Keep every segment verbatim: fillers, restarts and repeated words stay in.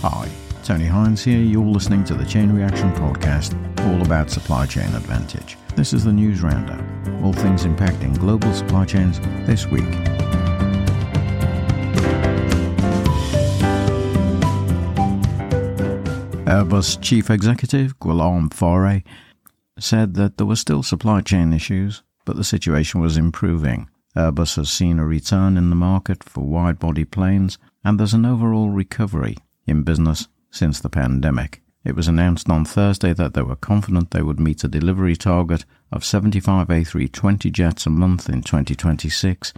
Hi, Tony Hines here. You're listening to the Chain Reaction Podcast, all about supply chain advantage. This is the news roundup, all things impacting global supply chains this week. Airbus Chief Executive Guillaume Faury said that there were still supply chain issues, but the situation was improving. Airbus has seen a return in the market for wide-body planes, and there's an overall recovery in business since the pandemic. It was announced on Thursday that they were confident they would meet a delivery target of seventy-five A three twenty jets a month in twenty twenty-six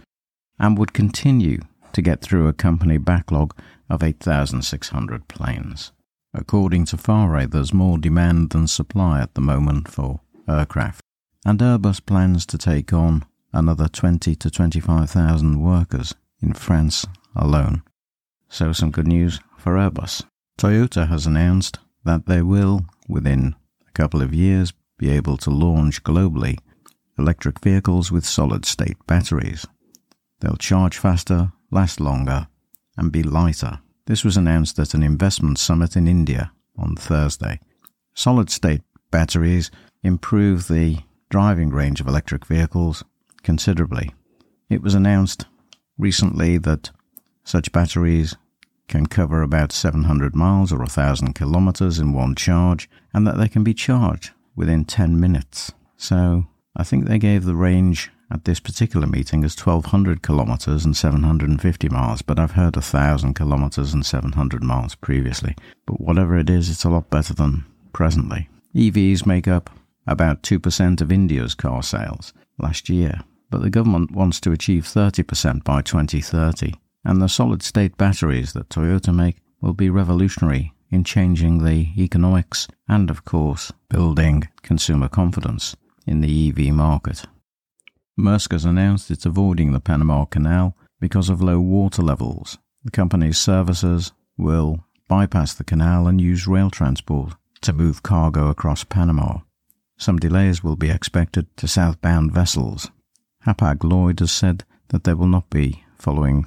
and would continue to get through a company backlog of eight thousand six hundred planes. According to Faury, there's more demand than supply at the moment for aircraft, and Airbus plans to take on another twenty to twenty-five thousand workers in France alone. So some good news for Airbus. Toyota has announced that they will, within a couple of years, be able to launch globally electric vehicles with solid-state batteries. They'll charge faster, last longer, and be lighter. This was announced at an investment summit in India on Thursday. Solid-state batteries improve the driving range of electric vehicles considerably. It was announced recently that such batteries can cover about seven hundred miles or one thousand kilometers in one charge, and that they can be charged within ten minutes. So I think they gave the range at this particular meeting as twelve hundred kilometers and seven hundred fifty miles, but I've heard one thousand kilometers and seven hundred miles previously. But whatever it is, it's a lot better than presently. E Vs make up about two percent of India's car sales last year, but the government wants to achieve thirty percent by twenty thirty. And the solid-state batteries that Toyota make will be revolutionary in changing the economics and, of course, building consumer confidence in the E V market. Maersk has announced it's avoiding the Panama Canal because of low water levels. The company's services will bypass the canal and use rail transport to move cargo across Panama. Some delays will be expected to southbound vessels. Hapag-Lloyd has said that they will not be following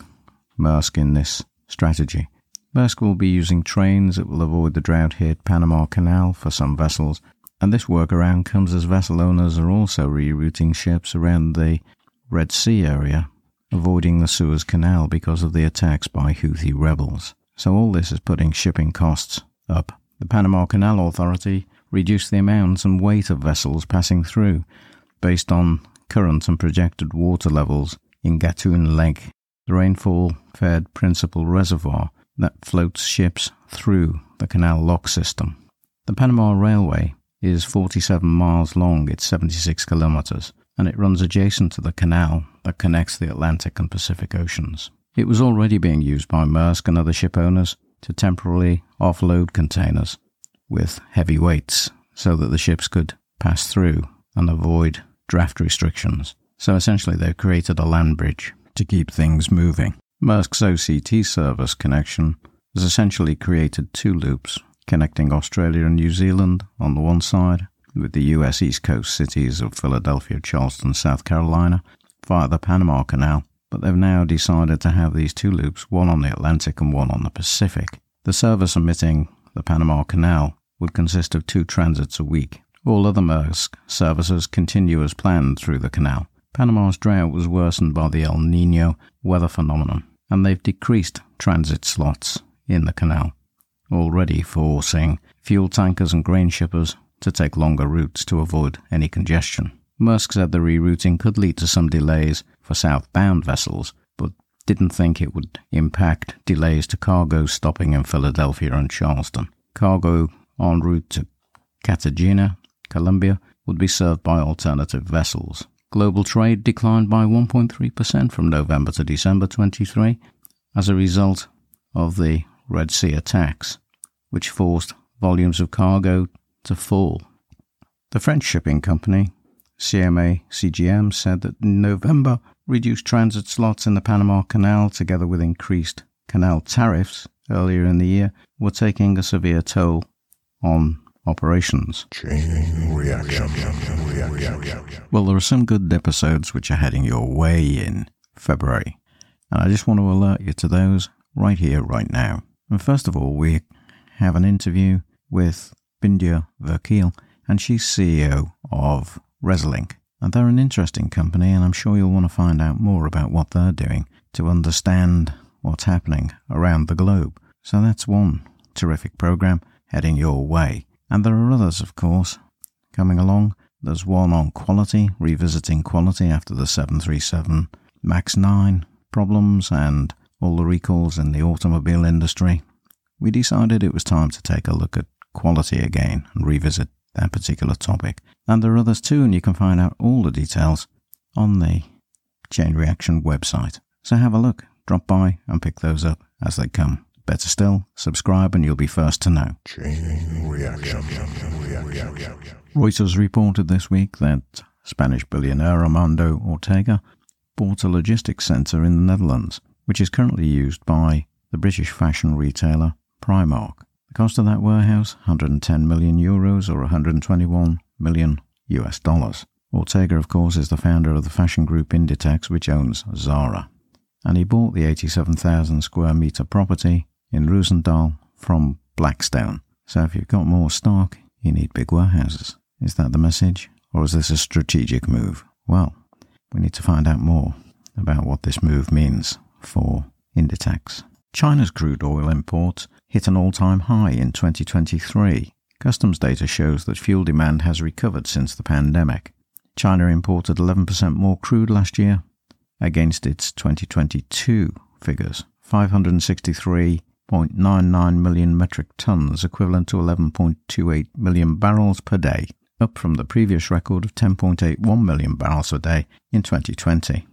Maersk in this strategy. Maersk will be using trains that will avoid the drought-hit Panama Canal for some vessels, and this workaround comes as vessel owners are also rerouting ships around the Red Sea area, avoiding the Suez Canal because of the attacks by Houthi rebels. So all this is putting shipping costs up. The Panama Canal Authority reduced the amounts and weight of vessels passing through based on current and projected water levels in Gatun Lake, the rainfall-fed principal reservoir that floats ships through the canal lock system. The Panama Railway is forty-seven miles long, it's seventy-six kilometers, and it runs adjacent to the canal that connects the Atlantic and Pacific Oceans. It was already being used by Maersk and other ship owners to temporarily offload containers with heavy weights so that the ships could pass through and avoid draft restrictions. So essentially they created a land bridge to keep things moving. Maersk's O C T service connection has essentially created two loops, connecting Australia and New Zealand on the one side with the U S East Coast cities of Philadelphia, Charleston, South Carolina via the Panama Canal, but they've now decided to have these two loops, one on the Atlantic and one on the Pacific. The service omitting the Panama Canal would consist of two transits a week. All other Maersk services continue as planned through the canal. Panama's drought was worsened by the El Nino weather phenomenon, and they've decreased transit slots in the canal, already forcing fuel tankers and grain shippers to take longer routes to avoid any congestion. Maersk said the rerouting could lead to some delays for southbound vessels, but didn't think it would impact delays to cargo stopping in Philadelphia and Charleston. Cargo en route to Cartagena, Colombia, would be served by alternative vessels. Global trade declined by one point three percent from November to December twenty-three as a result of the Red Sea attacks, which forced volumes of cargo to fall. The French shipping company C M A C G M said that in November reduced transit slots in the Panama Canal together with increased canal tariffs earlier in the year were taking a severe toll on operations. Chain reaction. Well, there are some good episodes which are heading your way in February, and I just want to alert you to those right here, right now. And first of all, we have an interview with Bindia Verkeel, and she's C E O of Resolink. And they're an interesting company, and I'm sure you'll want to find out more about what they're doing to understand what's happening around the globe. So that's one terrific program heading your way. And there are others, of course, coming along. There's one on quality, revisiting quality after the seven thirty-seven max nine problems and all the recalls in the automobile industry. We decided it was time to take a look at quality again and revisit that particular topic. And there are others too, and you can find out all the details on the Chain Reaction website. So have a look, drop by and pick those up as they come. Better still, subscribe and you'll be first to know. Chain Reaction. Reuters reported this week that Spanish billionaire Armando Ortega bought a logistics centre in the Netherlands, which is currently used by the British fashion retailer Primark. The cost of that warehouse, one hundred ten million euros or one hundred twenty-one million US dollars. Ortega, of course, is the founder of the fashion group Inditex, which owns Zara. And he bought the eighty-seven thousand square metre property in Roosendaal from Blackstone. So if you've got more stock, you need big warehouses. Is that the message? Or is this a strategic move? Well, we need to find out more about what this move means for Inditex. China's crude oil imports hit an all-time high in twenty twenty-three. Customs data shows that fuel demand has recovered since the pandemic. China imported eleven percent more crude last year against its twenty twenty-two figures, five hundred sixty-three point nine nine million metric tons, equivalent to eleven point two eight million barrels per day, up from the previous record of ten point eight one million barrels per day in twenty twenty.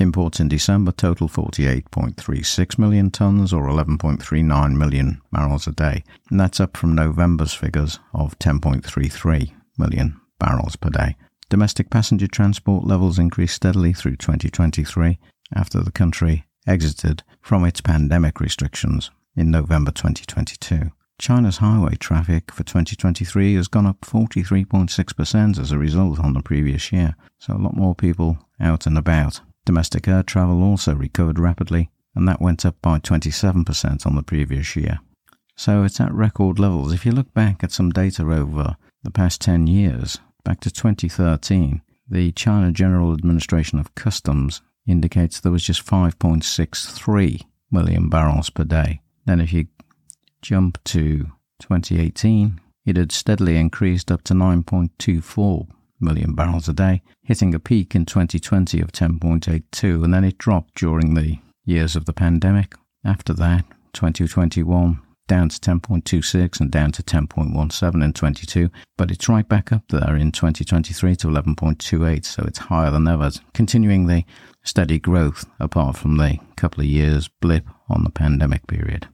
Imports in December total forty-eight point three six million tonnes or eleven point three nine million barrels a day, and that's up from November's figures of ten point three three million barrels per day. Domestic passenger transport levels increased steadily through twenty twenty-three after the country exited from its pandemic restrictions in November twenty twenty-two. China's highway traffic for twenty twenty-three has gone up forty-three point six percent as a result on the previous year, so a lot more people out and about. Domestic air travel also recovered rapidly, and that went up by twenty-seven percent on the previous year. So it's at record levels. If you look back at some data over the past ten years, back to twenty thirteen, the China General Administration of Customs indicates there was just five point six three million barrels per day. Then if you jump to twenty eighteen, it had steadily increased up to nine point two four million barrels a day, hitting a peak in twenty twenty of ten point eight two, and then it dropped during the years of the pandemic. After that, twenty twenty-one, down to ten point two six and down to ten point one seven in twenty-two, but it's right back up there in twenty twenty-three to eleven point two eight, so it's higher than ever, continuing the steady growth apart from the couple of years blip on the pandemic period.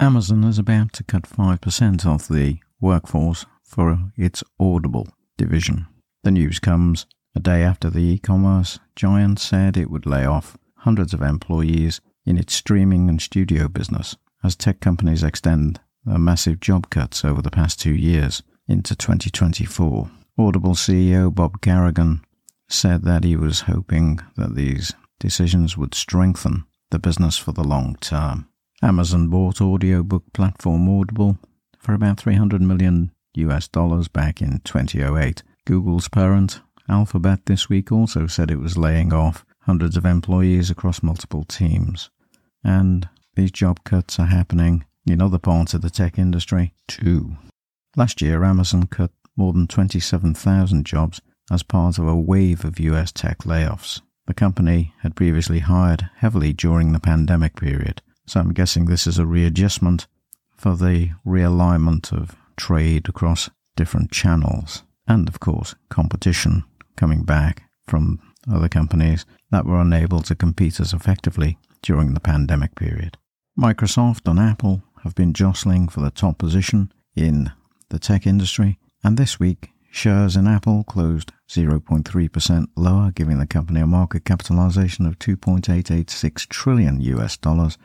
Amazon is about to cut five percent off the workforce for its Audible division. The news comes a day after the e-commerce giant said it would lay off hundreds of employees in its streaming and studio business as tech companies extend their massive job cuts over the past two years into twenty twenty-four. Audible C E O Bob Garrigan said that he was hoping that these decisions would strengthen the business for the long term. Amazon bought audiobook platform Audible for about three hundred million US dollars back in two thousand eight. Google's parent, Alphabet, this week also said it was laying off hundreds of employees across multiple teams. And these job cuts are happening in other parts of the tech industry too. Last year, Amazon cut more than twenty-seven thousand jobs as part of a wave of U S tech layoffs. The company had previously hired heavily during the pandemic period. So I'm guessing this is a readjustment for the realignment of trade across different channels. And of course, competition coming back from other companies that were unable to compete as effectively during the pandemic period. Microsoft and Apple have been jostling for the top position in the tech industry. And this week, shares in Apple closed zero point three percent lower, giving the company a market capitalization of two point eight eight six trillion US dollars.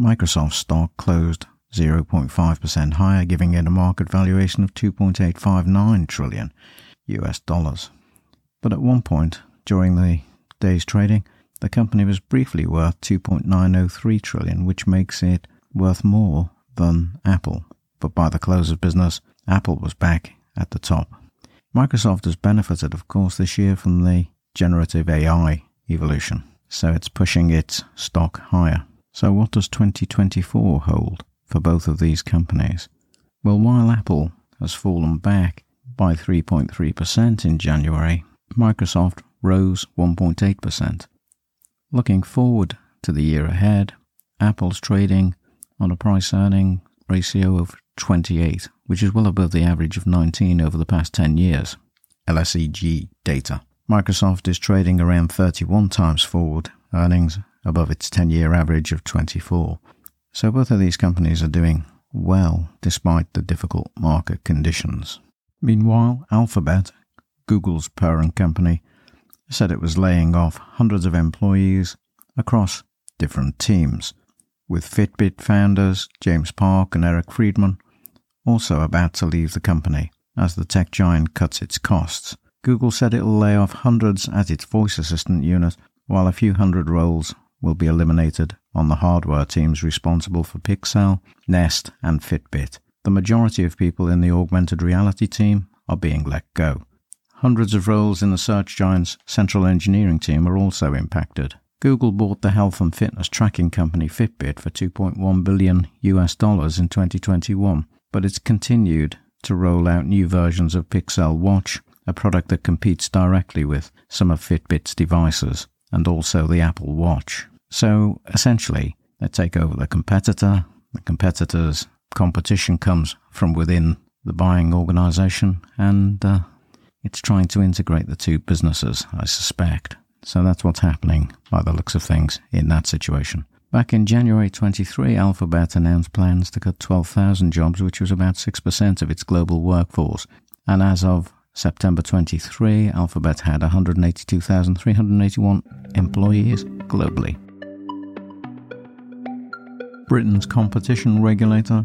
Microsoft's stock closed zero point five percent higher, giving it a market valuation of two point eight five nine trillion US dollars. But at one point during the day's trading, the company was briefly worth two point nine oh three trillion dollars, which makes it worth more than Apple. But by the close of business, Apple was back at the top. Microsoft has benefited, of course, this year from the generative A I evolution, so it's pushing its stock higher. So what does twenty twenty-four hold for both of these companies? Well, while Apple has fallen back by three point three percent in January, Microsoft rose one point eight percent. Looking forward to the year ahead, Apple's trading on a price-earning ratio of twenty-eight, which is well above the average of nineteen over the past ten years, L S E G data. Microsoft is trading around thirty-one times forward earnings, above its ten-year average of twenty-four. So both of these companies are doing well despite the difficult market conditions. Meanwhile, Alphabet, Google's parent company, said it was laying off hundreds of employees across different teams, with Fitbit founders James Park and Eric Friedman also about to leave the company as the tech giant cuts its costs. Google said it'll lay off hundreds at its voice assistant unit, while a few hundred roles will be eliminated on the hardware teams responsible for Pixel, Nest and Fitbit. The majority of people in the augmented reality team are being let go. Hundreds of roles in the search giant's central engineering team are also impacted. Google bought the health and fitness tracking company Fitbit for two point one billion US dollars in twenty twenty-one, but it's continued to roll out new versions of Pixel Watch, a product that competes directly with some of Fitbit's devices, and also the Apple Watch. So essentially, they take over the competitor. The competitor's competition comes from within the buying organization, and uh, it's trying to integrate the two businesses, I suspect. So that's what's happening by the looks of things in that situation. Back in January twenty-three, Alphabet announced plans to cut twelve thousand jobs, which was about six percent of its global workforce. And as of September twenty-three, Alphabet had one hundred eighty-two thousand three hundred eighty-one employees globally. Britain's competition regulator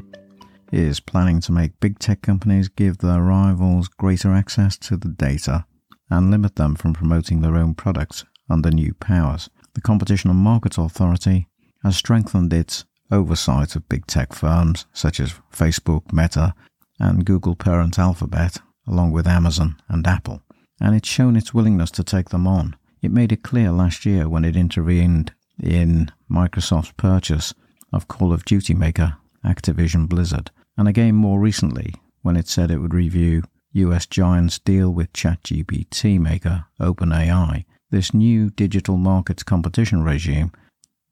is planning to make big tech companies give their rivals greater access to the data and limit them from promoting their own products under new powers. The Competition and Markets Authority has strengthened its oversight of big tech firms such as Facebook, Meta, and Google parent Alphabet, along with Amazon and Apple, and it's shown its willingness to take them on. It made it clear last year when it intervened in Microsoft's purchase of Call of Duty maker Activision Blizzard, and again more recently when it said it would review U S giants' deal with ChatGPT maker OpenAI. This new digital markets competition regime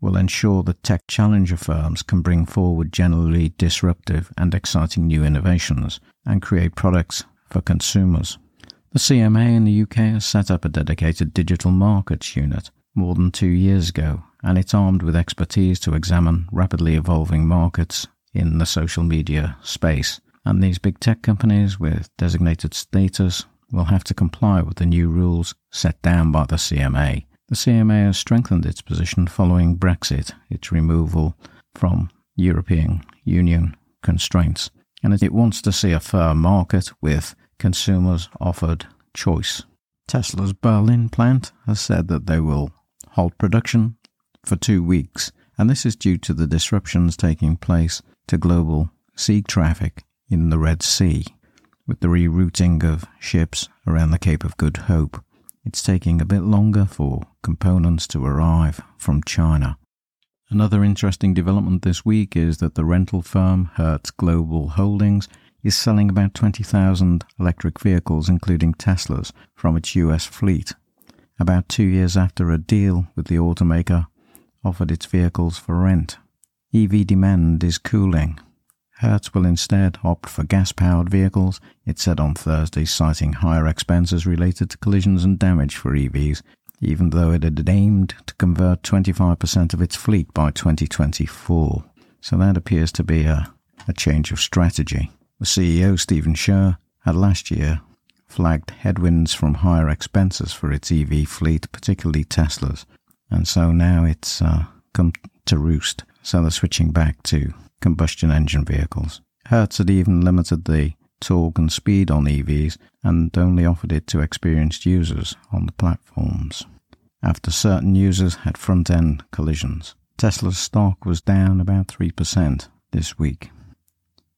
will ensure that tech challenger firms can bring forward generally disruptive and exciting new innovations and create products for consumers. The C M A in the U K has set up a dedicated digital markets unit more than two years ago, and it's armed with expertise to examine rapidly evolving markets in the social media space. And these big tech companies with designated status will have to comply with the new rules set down by the C M A. The C M A has strengthened its position following Brexit, its removal from European Union constraints, and it wants to see a fair market with consumers offered choice. Tesla's Berlin plant has said that they will halt production for two weeks, and this is due to the disruptions taking place to global sea traffic in the Red Sea, with the rerouting of ships around the Cape of Good Hope. It's taking a bit longer for components to arrive from China. Another interesting development this week is that the rental firm Hertz Global Holdings is selling about twenty thousand electric vehicles, including Teslas, from its U S fleet, about two years after a deal with the automaker offered its vehicles for rent. E V demand is cooling. Hertz will instead opt for gas-powered vehicles, it said on Thursday, citing higher expenses related to collisions and damage for E Vs, even though it had aimed to convert twenty-five percent of its fleet by twenty twenty-four. So that appears to be a, a change of strategy. The C E O, Stephen Scherr, had last year flagged headwinds from higher expenses for its E V fleet, particularly Teslas, and so now it's uh, come to roost, so they're switching back to combustion engine vehicles. Hertz had even limited the torque and speed on E Vs and only offered it to experienced users on the platforms. after certain users had front-end collisions. Tesla's stock was down about three percent this week.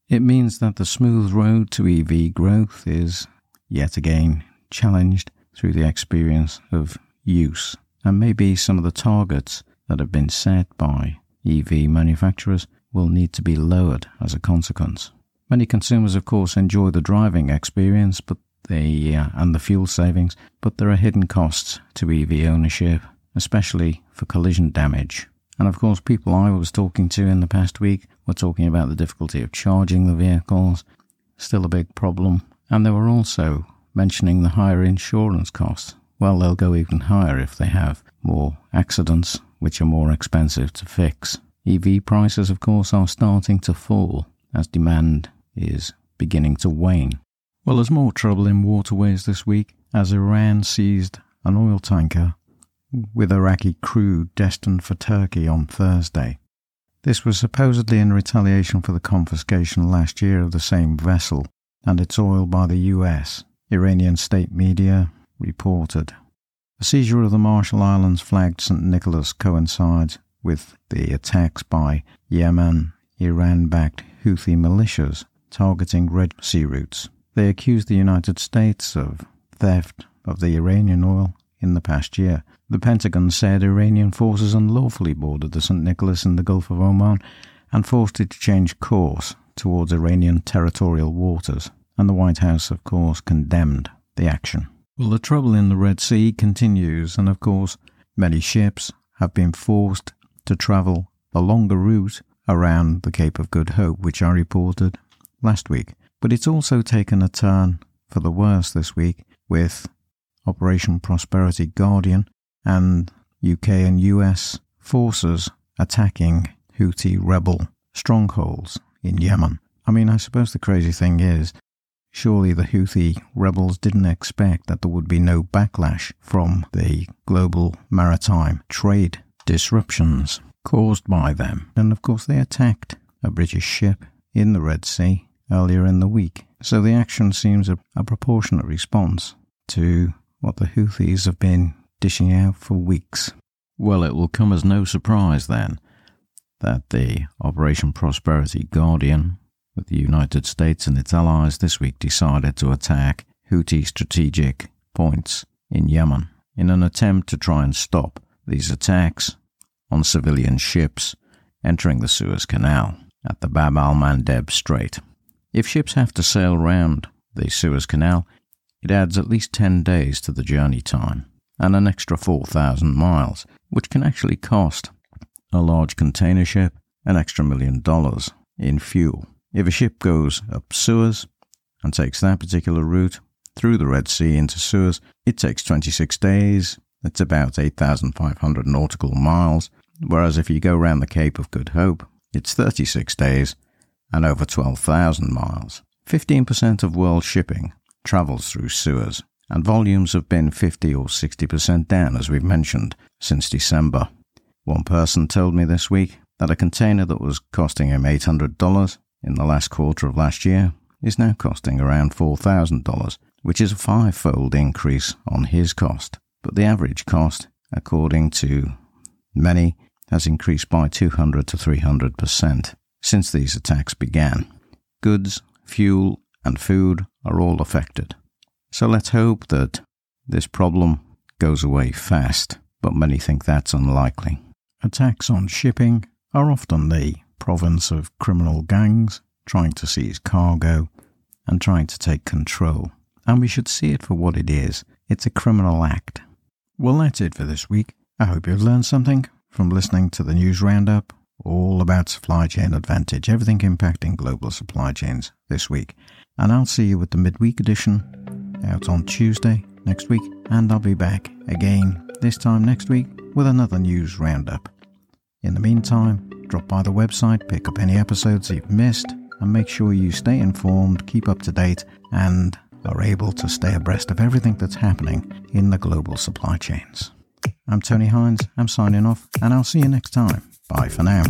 It means that the smooth road to E V growth is, yet again, challenged through the experience of use, and maybe some of the targets that have been set by E V manufacturers will need to be lowered as a consequence. Many consumers, of course, enjoy the driving experience but they, uh, and the fuel savings, but there are hidden costs to E V ownership, especially for collision damage. And of course, people I was talking to in the past week were talking about the difficulty of charging the vehicles, still a big problem, and they were also mentioning the higher insurance costs. Well, they'll go even higher if they have more accidents, which are more expensive to fix. E V prices, of course, are starting to fall as demand is beginning to wane. Well, there's more trouble in waterways this week as Iran seized an oil tanker with Iraqi crew destined for Turkey on Thursday. This was supposedly in retaliation for the confiscation last year of the same vessel and its oil by the U S, Iranian state media reported. The seizure of the Marshall Islands flagged St Nicholas coincides with the attacks by Yemen, Iran-backed Houthi militias targeting Red Sea routes. They accused the United States of theft of the Iranian oil in the past year. The Pentagon said Iranian forces unlawfully boarded the St Nicholas in the Gulf of Oman and forced it to change course towards Iranian territorial waters. And the White House, of course, condemned the action. Well, the trouble in the Red Sea continues, and of course, many ships have been forced to travel a longer route around the Cape of Good Hope, which I reported last week. But it's also taken a turn for the worse this week with Operation Prosperity Guardian and U K and U S forces attacking Houthi rebel strongholds in Yemen. I mean, I suppose the crazy thing is, surely the Houthi rebels didn't expect that there would be no backlash from the global maritime trade disruptions caused by them. And of course they attacked a British ship in the Red Sea earlier in the week. So the action seems a, a proportionate response to what the Houthis have been dishing out for weeks. Well, it will come as no surprise then that the Operation Prosperity Guardian, with the United States and its allies this week, decided to attack Houthi strategic points in Yemen in an attempt to try and stop these attacks on civilian ships entering the Suez Canal at the Bab al-Mandeb Strait. If ships have to sail round the Suez Canal, it adds at least ten days to the journey time and an extra four thousand miles, which can actually cost a large container ship an extra million dollars in fuel. If a ship goes up Suez and takes that particular route through the Red Sea into Suez, it takes twenty-six days. It's about eight thousand five hundred nautical miles, whereas if you go round the Cape of Good Hope, it's thirty-six days and over twelve thousand miles. fifteen percent of world shipping travels through Suez, and volumes have been fifty or sixty percent down, as we've mentioned, since December. One person told me this week that a container that was costing him eight hundred dollars in the last quarter of last year is now costing around four thousand dollars, which is a five-fold increase on his cost. But the average cost, according to many, has increased by two hundred to three hundred percent since these attacks began. Goods, fuel, and food are all affected. So let's hope that this problem goes away fast, but many think that's unlikely. Attacks on shipping are often the province of criminal gangs trying to seize cargo and trying to take control. And we should see it for what it is. It's a criminal act. Well, that's it for this week. I hope you've learned something from listening to the news roundup, all about supply chain advantage, everything impacting global supply chains this week. And I'll see you with the midweek edition out on Tuesday next week, and I'll be back again this time next week with another news roundup. In the meantime, drop by the website, pick up any episodes you've missed, and make sure you stay informed, keep up to date, and are able to stay abreast of everything that's happening in the global supply chains. I'm Tony Hines, I'm signing off, and I'll see you next time. Bye for now.